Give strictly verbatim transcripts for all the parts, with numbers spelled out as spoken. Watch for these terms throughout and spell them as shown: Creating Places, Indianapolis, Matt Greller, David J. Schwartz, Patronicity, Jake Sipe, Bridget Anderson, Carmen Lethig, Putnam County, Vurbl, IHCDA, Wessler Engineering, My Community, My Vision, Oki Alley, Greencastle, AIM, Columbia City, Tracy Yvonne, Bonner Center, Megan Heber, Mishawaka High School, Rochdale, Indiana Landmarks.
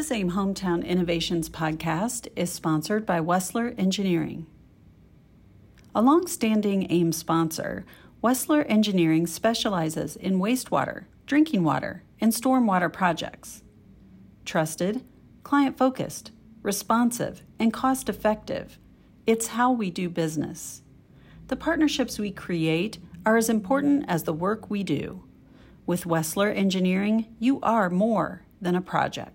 This AIM Hometown Innovations podcast is sponsored by Wessler Engineering. A long-standing AIM sponsor, Wessler Engineering specializes in wastewater, drinking water, and stormwater projects. Trusted, client-focused, responsive, and cost-effective, it's how we do business. The partnerships we create are as important as the work we do. With Wessler Engineering, you are more than a project.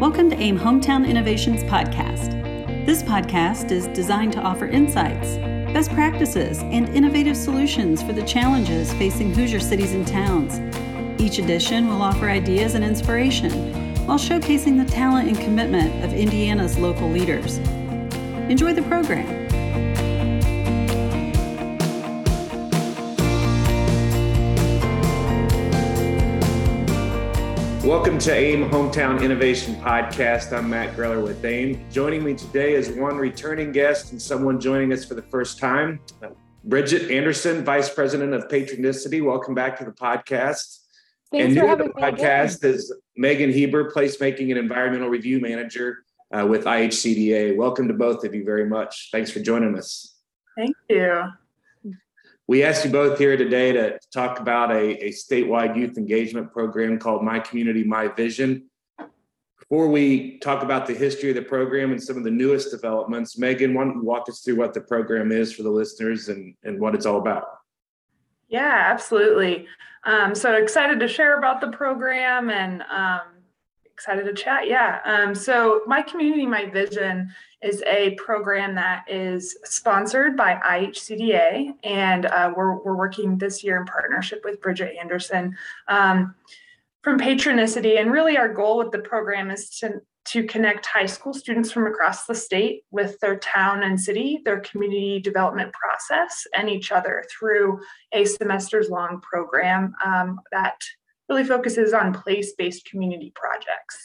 Welcome to AIM Hometown Innovations Podcast. This podcast is designed to offer insights, best practices, and innovative solutions for the challenges facing Hoosier cities and towns. Each edition will offer ideas and inspiration while showcasing the talent and commitment of Indiana's local leaders. Enjoy the program. Welcome to AIM Hometown Innovation Podcast. I'm Matt Greller with AIM. Joining me today is one returning guest and someone joining us for the first time, Bridget Anderson, Vice President of Patronicity. Welcome back to the podcast. Thanks and for new having to the me podcast again. Is Megan Heber, Placemaking and Environmental Review Manager uh, with I H C D A. Welcome to both of you very much. Thanks for joining us. Thank you. We asked you both here today to talk about a, a statewide youth engagement program called My Community, My Vision. Before we talk about the history of the program and some of the newest developments, Megan, why don't you walk us through what the program is for the listeners and, and what it's all about? Yeah, absolutely. Um, so excited to share about the program and um, excited to chat. Yeah. Um, so My Community, My Vision is a program that is sponsored by I H C D A, and uh, we're, we're working this year in partnership with Bridget Anderson um, from Patronicity. And really our goal with the program is to, to connect high school students from across the state with their town and city, their community development process, and each other through a semesters long program um, that really focuses on place-based community projects.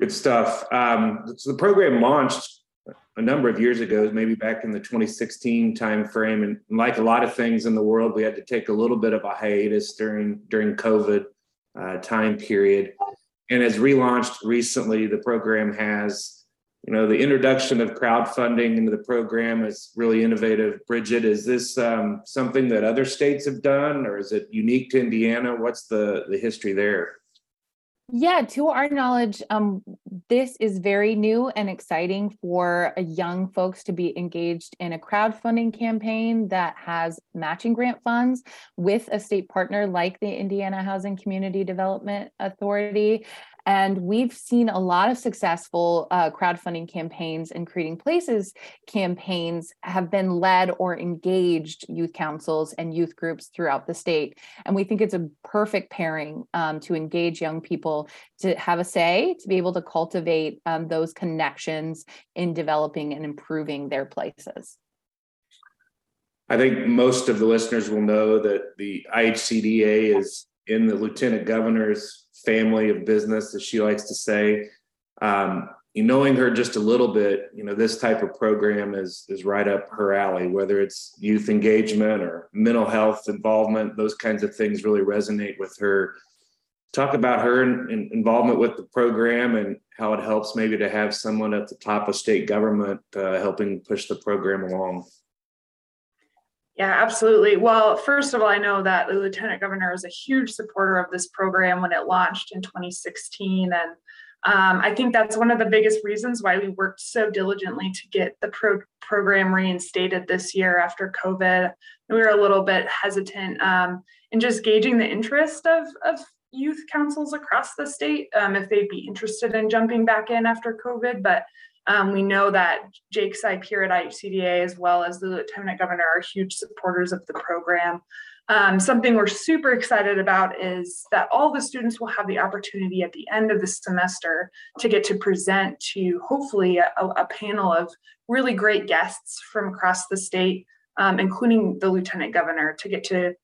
Good stuff. Um, so the program launched a number of years ago, maybe back in the twenty sixteen timeframe. And like a lot of things in the world, we had to take a little bit of a hiatus during during COVID uh, time period. And as relaunched recently, the program has, you know, the introduction of crowdfunding into the program is really innovative. Bridget, is this um, something that other states have done, or is it unique to Indiana? What's the, the history there? Yeah, to our knowledge, um, this is very new and exciting for young folks to be engaged in a crowdfunding campaign that has matching grant funds with a state partner like the Indiana Housing Community Development Authority. And we've seen a lot of successful uh, crowdfunding campaigns, and Creating Places campaigns have been led or engaged youth councils and youth groups throughout the state. And we think it's a perfect pairing um, to engage young people to have a say, to be able to cultivate um, those connections in developing and improving their places. I think most of the listeners will know that the I H C D A is in the Lieutenant Governor's family of business, as she likes to say. Um, knowing her just a little bit, you know, this type of program is is right up her alley, whether it's youth engagement or mental health involvement. Those kinds of things really resonate with her. Talk about her in, in involvement with the program and how it helps maybe to have someone at the top of state government uh, helping push the program along. Yeah, absolutely. Well, first of all, I know that the Lieutenant Governor is a huge supporter of this program when it launched in twenty sixteen. And um, I think that's one of the biggest reasons why we worked so diligently to get the pro- program reinstated this year after COVID. We were a little bit hesitant um, in just gauging the interest of, of youth councils across the state, um, if they'd be interested in jumping back in after COVID. But Um, we know that Jake Sipe here at I H C D A, as well as the Lieutenant Governor, are huge supporters of the program. Um, something we're super excited about is that all the students will have the opportunity at the end of the semester to get to present to hopefully a, a panel of really great guests from across the state, um, including the Lieutenant Governor, to get to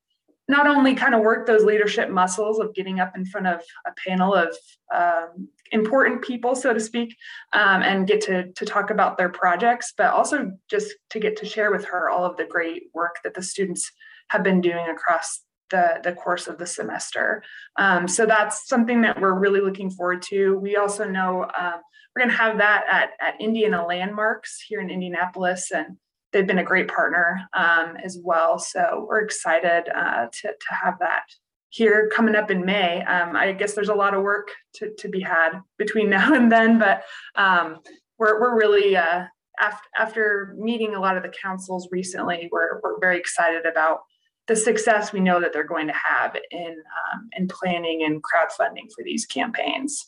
not only kind of work those leadership muscles of getting up in front of a panel of um, important people, so to speak, um, and get to, to talk about their projects, but also just to get to share with her all of the great work that the students have been doing across the, the course of the semester. Um, so that's something that we're really looking forward to. We also know uh, we're going to have that at, at Indiana Landmarks here in Indianapolis, and they've been a great partner um, as well. So we're excited uh, to, to have that here coming up in May. Um, I guess there's a lot of work to, to be had between now and then, but um, we're, we're really, uh, af after meeting a lot of the councils recently, we're, we're very excited about the success we know that they're going to have in, um, in planning and crowdfunding for these campaigns.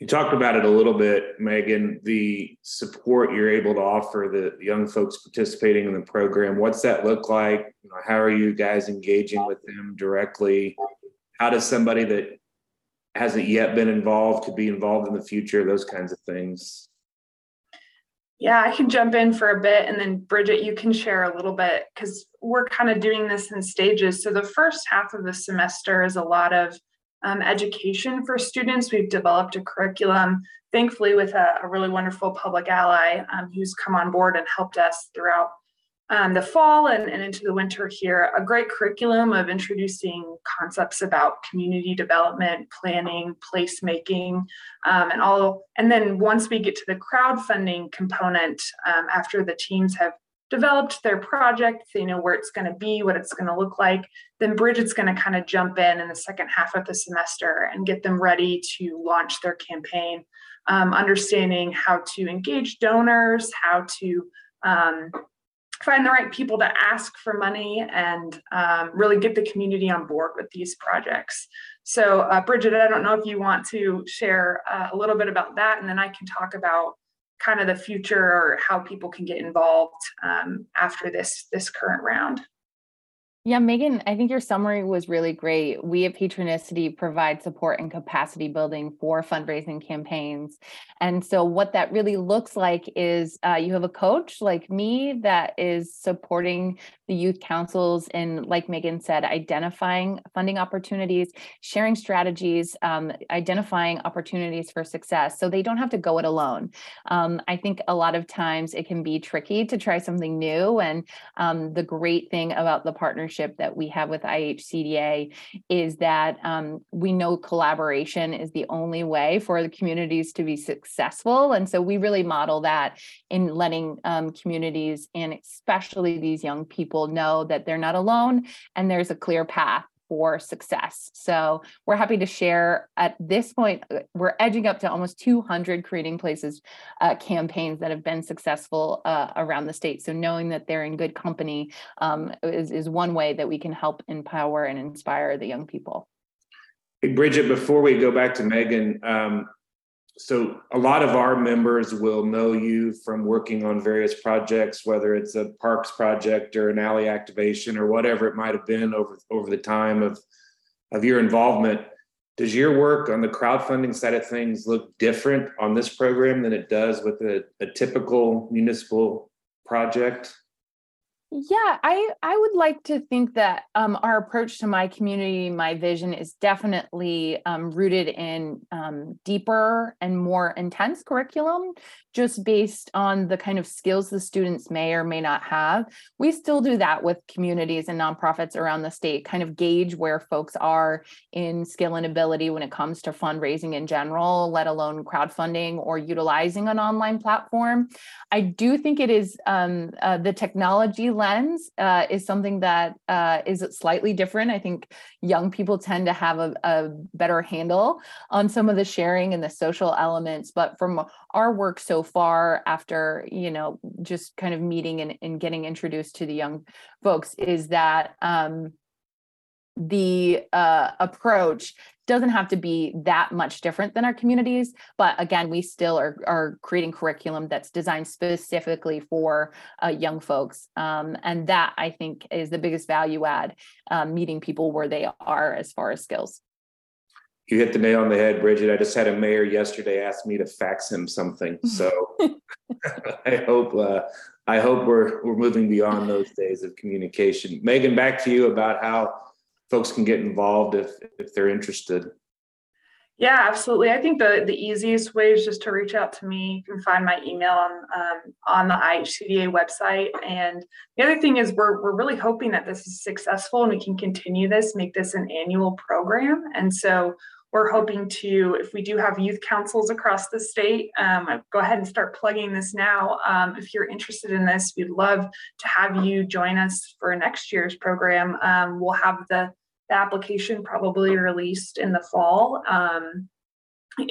You talked about it a little bit, Megan, the support you're able to offer the young folks participating in the program. What's that look like? You know, how are you guys engaging with them directly? How does somebody that hasn't yet been involved could be involved in the future? Those kinds of things. Yeah, I can jump in for a bit, and then Bridget, you can share a little bit, because we're kind of doing this in stages. So the first half of the semester is a lot of Um, education for students. We've developed a curriculum, thankfully, with a, a really wonderful public ally um, who's come on board and helped us throughout um, the fall and, and into the winter here. A great curriculum of introducing concepts about community development, planning, placemaking, um, and all. And then once we get to the crowdfunding component, um, after the teams have developed their project, they know where it's going to be, what it's going to look like, then Bridget's going to kind of jump in in the second half of the semester and get them ready to launch their campaign, um, understanding how to engage donors, how to um, find the right people to ask for money, and um, really get the community on board with these projects. So uh, Bridget, I don't know if you want to share uh, a little bit about that, and then I can talk about kind of the future or how people can get involved um, after this, this current round. Yeah, Megan, I think your summary was really great. We at Patronicity provide support and capacity building for fundraising campaigns. And so what that really looks like is uh, you have a coach like me that is supporting the youth councils in, like Megan said, identifying funding opportunities, sharing strategies, um, identifying opportunities for success, so they don't have to go it alone. Um, I think a lot of times it can be tricky to try something new. And um, the great thing about the partnership that we have with I H C D A is that um, we know collaboration is the only way for the communities to be successful. And so we really model that in letting um, communities, and especially these young people, know that they're not alone and there's a clear path for success. So we're happy to share at this point, we're edging up to almost two hundred Creating Places uh, campaigns that have been successful uh, around the state. So knowing that they're in good company um, is, is one way that we can help empower and inspire the young people. Hey, Bridget, before we go back to Megan, um, so a lot of our members will know you from working on various projects, whether it's a parks project or an alley activation or whatever it might have been over, over the time of, of your involvement. Does your work on the crowdfunding side of things look different on this program than it does with a, a typical municipal project? Yeah, I, I would like to think that um, our approach to My Community, My Vision is definitely um, rooted in um, deeper and more intense curriculum, just based on the kind of skills the students may or may not have. We still do that with communities and nonprofits around the state, kind of gauge where folks are in skill and ability when it comes to fundraising in general, let alone crowdfunding or utilizing an online platform. I do think it is um, uh, the technology level lens uh, is something that uh, is slightly different. I think young people tend to have a, a better handle on some of the sharing and the social elements. But from our work so far, after, you know, just kind of meeting and, and getting introduced to the young folks, is that um, the uh, approach doesn't have to be that much different than our communities. But again, we still are, are creating curriculum that's designed specifically for uh, young folks. Um, and that, I think, is the biggest value add, um, meeting people where they are as far as skills. You hit the nail on the head, Bridget. I just had a mayor yesterday ask me to fax him something. So I hope uh, I hope we're, we're moving beyond those days of communication. Megan, back to you about how folks can get involved if, if they're interested. Yeah, absolutely. I think the, the easiest way is just to reach out to me. You can find my email on um, on the I H C D A website. And the other thing is we're we're really hoping that this is successful and we can continue this, make this an annual program. And so we're hoping to, if we do have youth councils across the state, um, go ahead and start plugging this now. Um, if you're interested in this, we'd love to have you join us for next year's program. Um, we'll have the The application probably released in the fall. Um,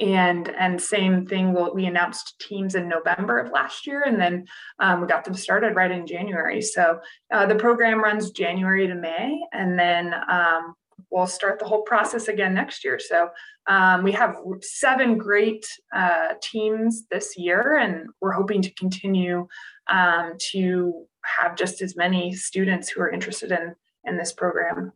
and and same thing, we'll, we announced teams in November of last year, and then um, we got them started right in January. So uh, the program runs January to May, and then um, we'll start the whole process again next year. So um, we have seven great uh, teams this year, and we're hoping to continue um, to have just as many students who are interested in, in this program.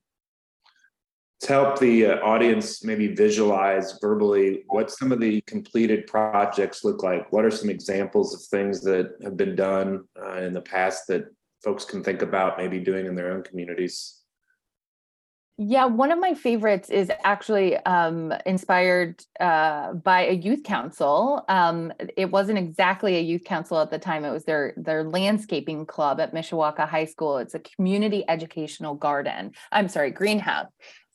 To help the uh, audience maybe visualize verbally what some of the completed projects look like, what are some examples of things that have been done uh, in the past that folks can think about maybe doing in their own communities? Yeah, one of my favorites is actually um, inspired uh, by a youth council. Um, it wasn't exactly a youth council at the time. It was their, their landscaping club at Mishawaka High School. It's a community educational garden. I'm sorry, greenhouse.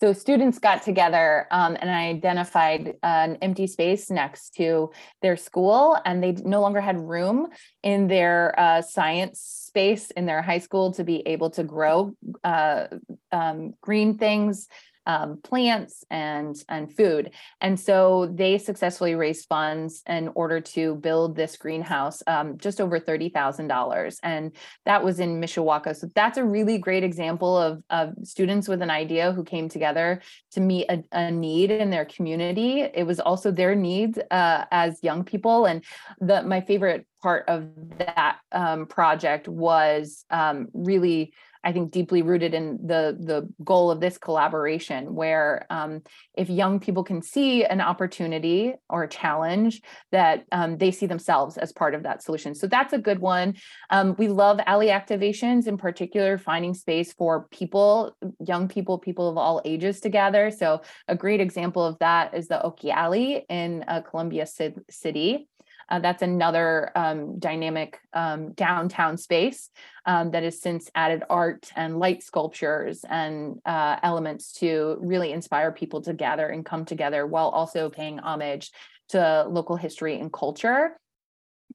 So students got together um, and identified an empty space next to their school, and they no longer had room in their uh, science space in their high school to be able to grow uh, um, green things, um, plants and, and food. And so they successfully raised funds in order to build this greenhouse, um, just over thirty thousand dollars. And that was in Mishawaka. So that's a really great example of, of students with an idea who came together to meet a, a need in their community. It was also their needs, uh, as young people. And the, my favorite part of that, um, project was, um, really, I think, deeply rooted in the, the goal of this collaboration, where um, if young people can see an opportunity or a challenge, that um, they see themselves as part of that solution. So that's a good one. Um, we love alley activations, in particular, finding space for people, young people, people of all ages to gather. So a great example of that is the Oki Alley in uh, Columbia City. Uh, that's another um, dynamic um, downtown space um, that has since added art and light sculptures and uh, elements to really inspire people to gather and come together while also paying homage to local history and culture.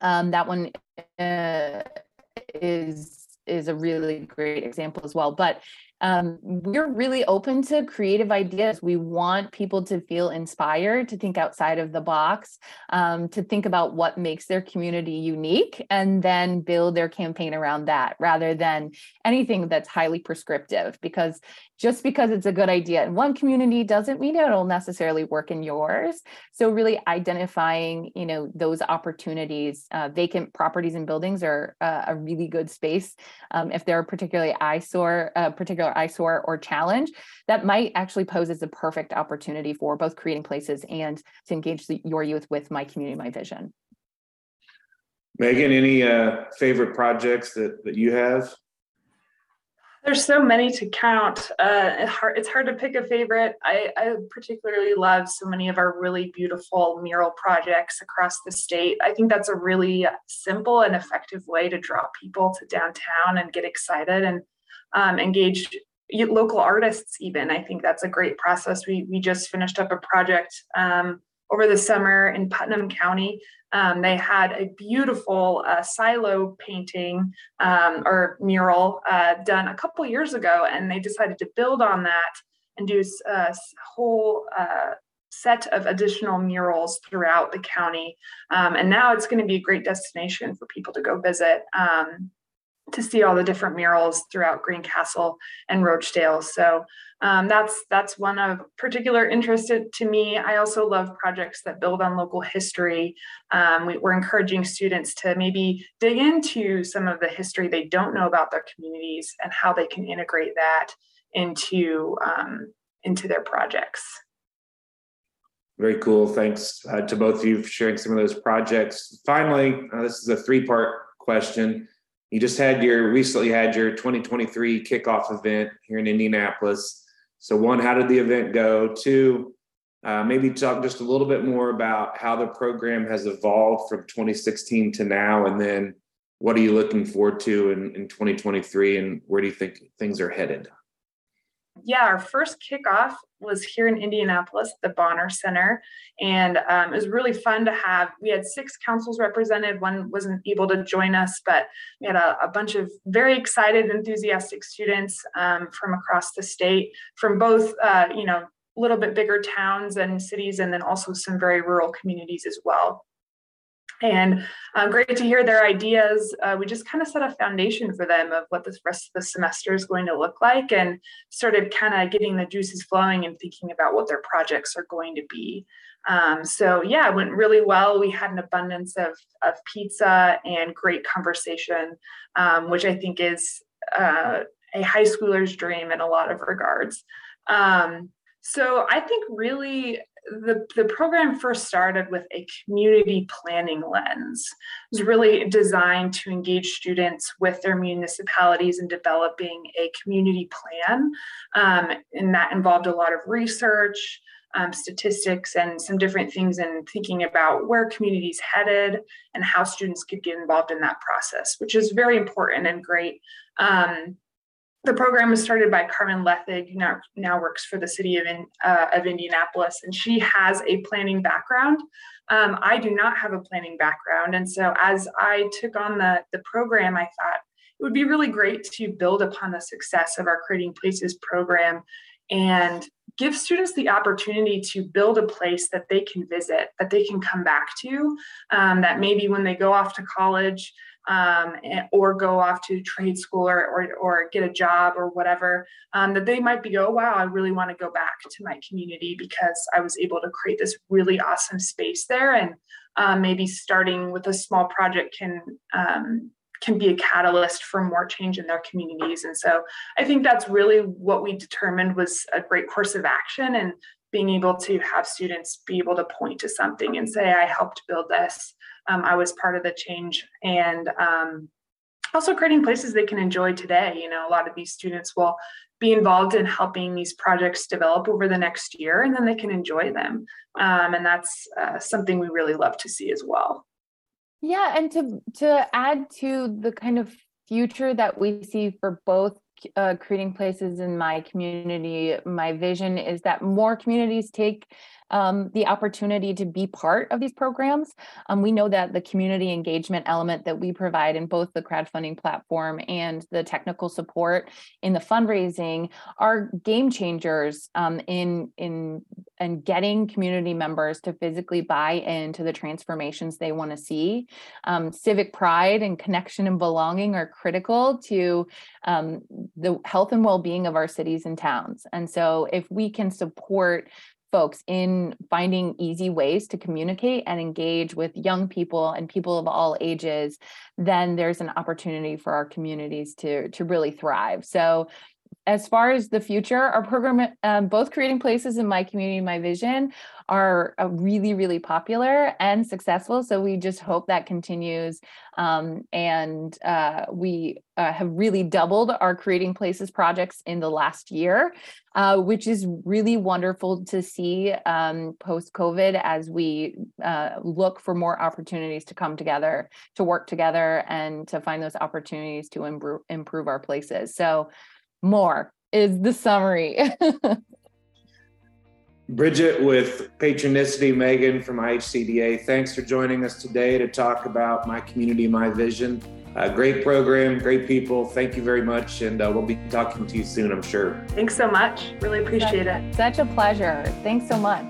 Um, that one uh, is, is a really great example as well. But Um, we're really open to creative ideas. We want people to feel inspired, to think outside of the box, um, to think about what makes their community unique, and then build their campaign around that rather than anything that's highly prescriptive, because just because it's a good idea in one community doesn't mean it'll necessarily work in yours. So really identifying, you know, those opportunities. Uh, vacant properties and buildings are uh, a really good space. Um, if they're particularly eyesore, uh, particular eyesore or challenge, that might actually pose as a perfect opportunity for both creating places and to engage the, your youth with My Community, My Vision. Megan, any uh, favorite projects that, that you have? There's so many to count. Uh, it hard, it's hard to pick a favorite. I, I particularly love so many of our really beautiful mural projects across the state. I think that's a really simple and effective way to draw people to downtown and get excited and Um, engaged local artists even. I think that's a great process. We, we just finished up a project um, over the summer in Putnam County. Um, they had a beautiful uh, silo painting um, or mural uh, done a couple years ago, and they decided to build on that and do a whole uh, set of additional murals throughout the county. Um, and now it's going to be a great destination for people to go visit. Um, to see all the different murals throughout Greencastle and Rochdale. So um, that's that's one of particular interest to me. I also love projects that build on local history. Um, we, we're encouraging students to maybe dig into some of the history they don't know about their communities and how they can integrate that into, um, into their projects. Very cool. Thanks uh, to both of you for sharing some of those projects. Finally, uh, this is a three-part question. You just had your, recently had your twenty twenty-three kickoff event here in Indianapolis. So one, how did the event go? Two, Uh, maybe talk just a little bit more about how the program has evolved from twenty sixteen to now, and then what are you looking forward to in, in twenty twenty-three, and where do you think things are headed? Yeah, our first kickoff was here in Indianapolis, the Bonner Center, and um, it was really fun to have. We had six councils represented. One wasn't able to join us, but we had a, a bunch of very excited, enthusiastic students um, from across the state, from both, uh, you know, little bit bigger towns and cities, and then also some very rural communities as well. And um, great to hear their ideas. Uh, we just kind of set a foundation for them of what the rest of the semester is going to look like, and started kind of getting the juices flowing and thinking about what their projects are going to be. Um, so yeah, it went really well. We had an abundance of, of pizza and great conversation, um, which I think is uh, a high schooler's dream in a lot of regards. Um, So I think really the, the program first started with a community planning lens. It was really designed to engage students with their municipalities in developing a community plan. Um, and that involved a lot of research, um, statistics, and some different things in thinking about where communities headed and how students could get involved in that process, which is very important and great. Um, The program was started by Carmen Lethig, who now, now works for the city of, uh, of Indianapolis, and she has a planning background. Um, I do not have a planning background, and so as I took on the, the program, I thought it would be really great to build upon the success of our Creating Places program and give students the opportunity to build a place that they can visit, that they can come back to, um, that maybe when they go off to college, Um, or go off to trade school or, or, or get a job or whatever, um, that they might be go, wow, I really want to go back to my community because I was able to create this really awesome space there. And um, maybe starting with a small project can, um, can be a catalyst for more change in their communities. And so I think that's really what we determined was a great course of action, and being able to have students be able to point to something and say, I helped build this. Um, I was part of the change, and um, also creating places they can enjoy today. You know, a lot of these students will be involved in helping these projects develop over the next year, and then they can enjoy them. Um, and that's uh, something we really love to see as well. Yeah, and to, to add to the kind of future that we see for both uh, Creating Places in My Community, My Vision, is that more communities take Um, the opportunity to be part of these programs. Um, we know that the community engagement element that we provide in both the crowdfunding platform and the technical support in the fundraising are game changers um, in, in, in getting community members to physically buy into the transformations they want to see. Um, civic pride and connection and belonging are critical to um, the health and well-being of our cities and towns. And so if we can support folks in finding easy ways to communicate and engage with young people and people of all ages, then there's an opportunity for our communities to, to really thrive. So as far as the future, our program, um, both Creating Places in My Community, My Vision, are uh, really, really popular and successful. So we just hope that continues. Um, and uh, we uh, have really doubled our Creating Places projects in the last year, uh, which is really wonderful to see um, post-COVID, as we uh, look for more opportunities to come together, to work together, and to find those opportunities to improve, improve our places. So more is the summary. Bridget with Patronicity, Megan from I H C D A, thanks for joining us today to talk about My Community, My Vision. Uh, great program, great people. Thank you very much. And uh, we'll be talking to you soon, I'm sure. Thanks so much. Really appreciate it. Such a pleasure. Thanks so much.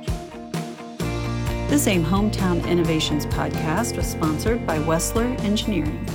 This A I M Hometown Innovations podcast was sponsored by Wessler Engineering.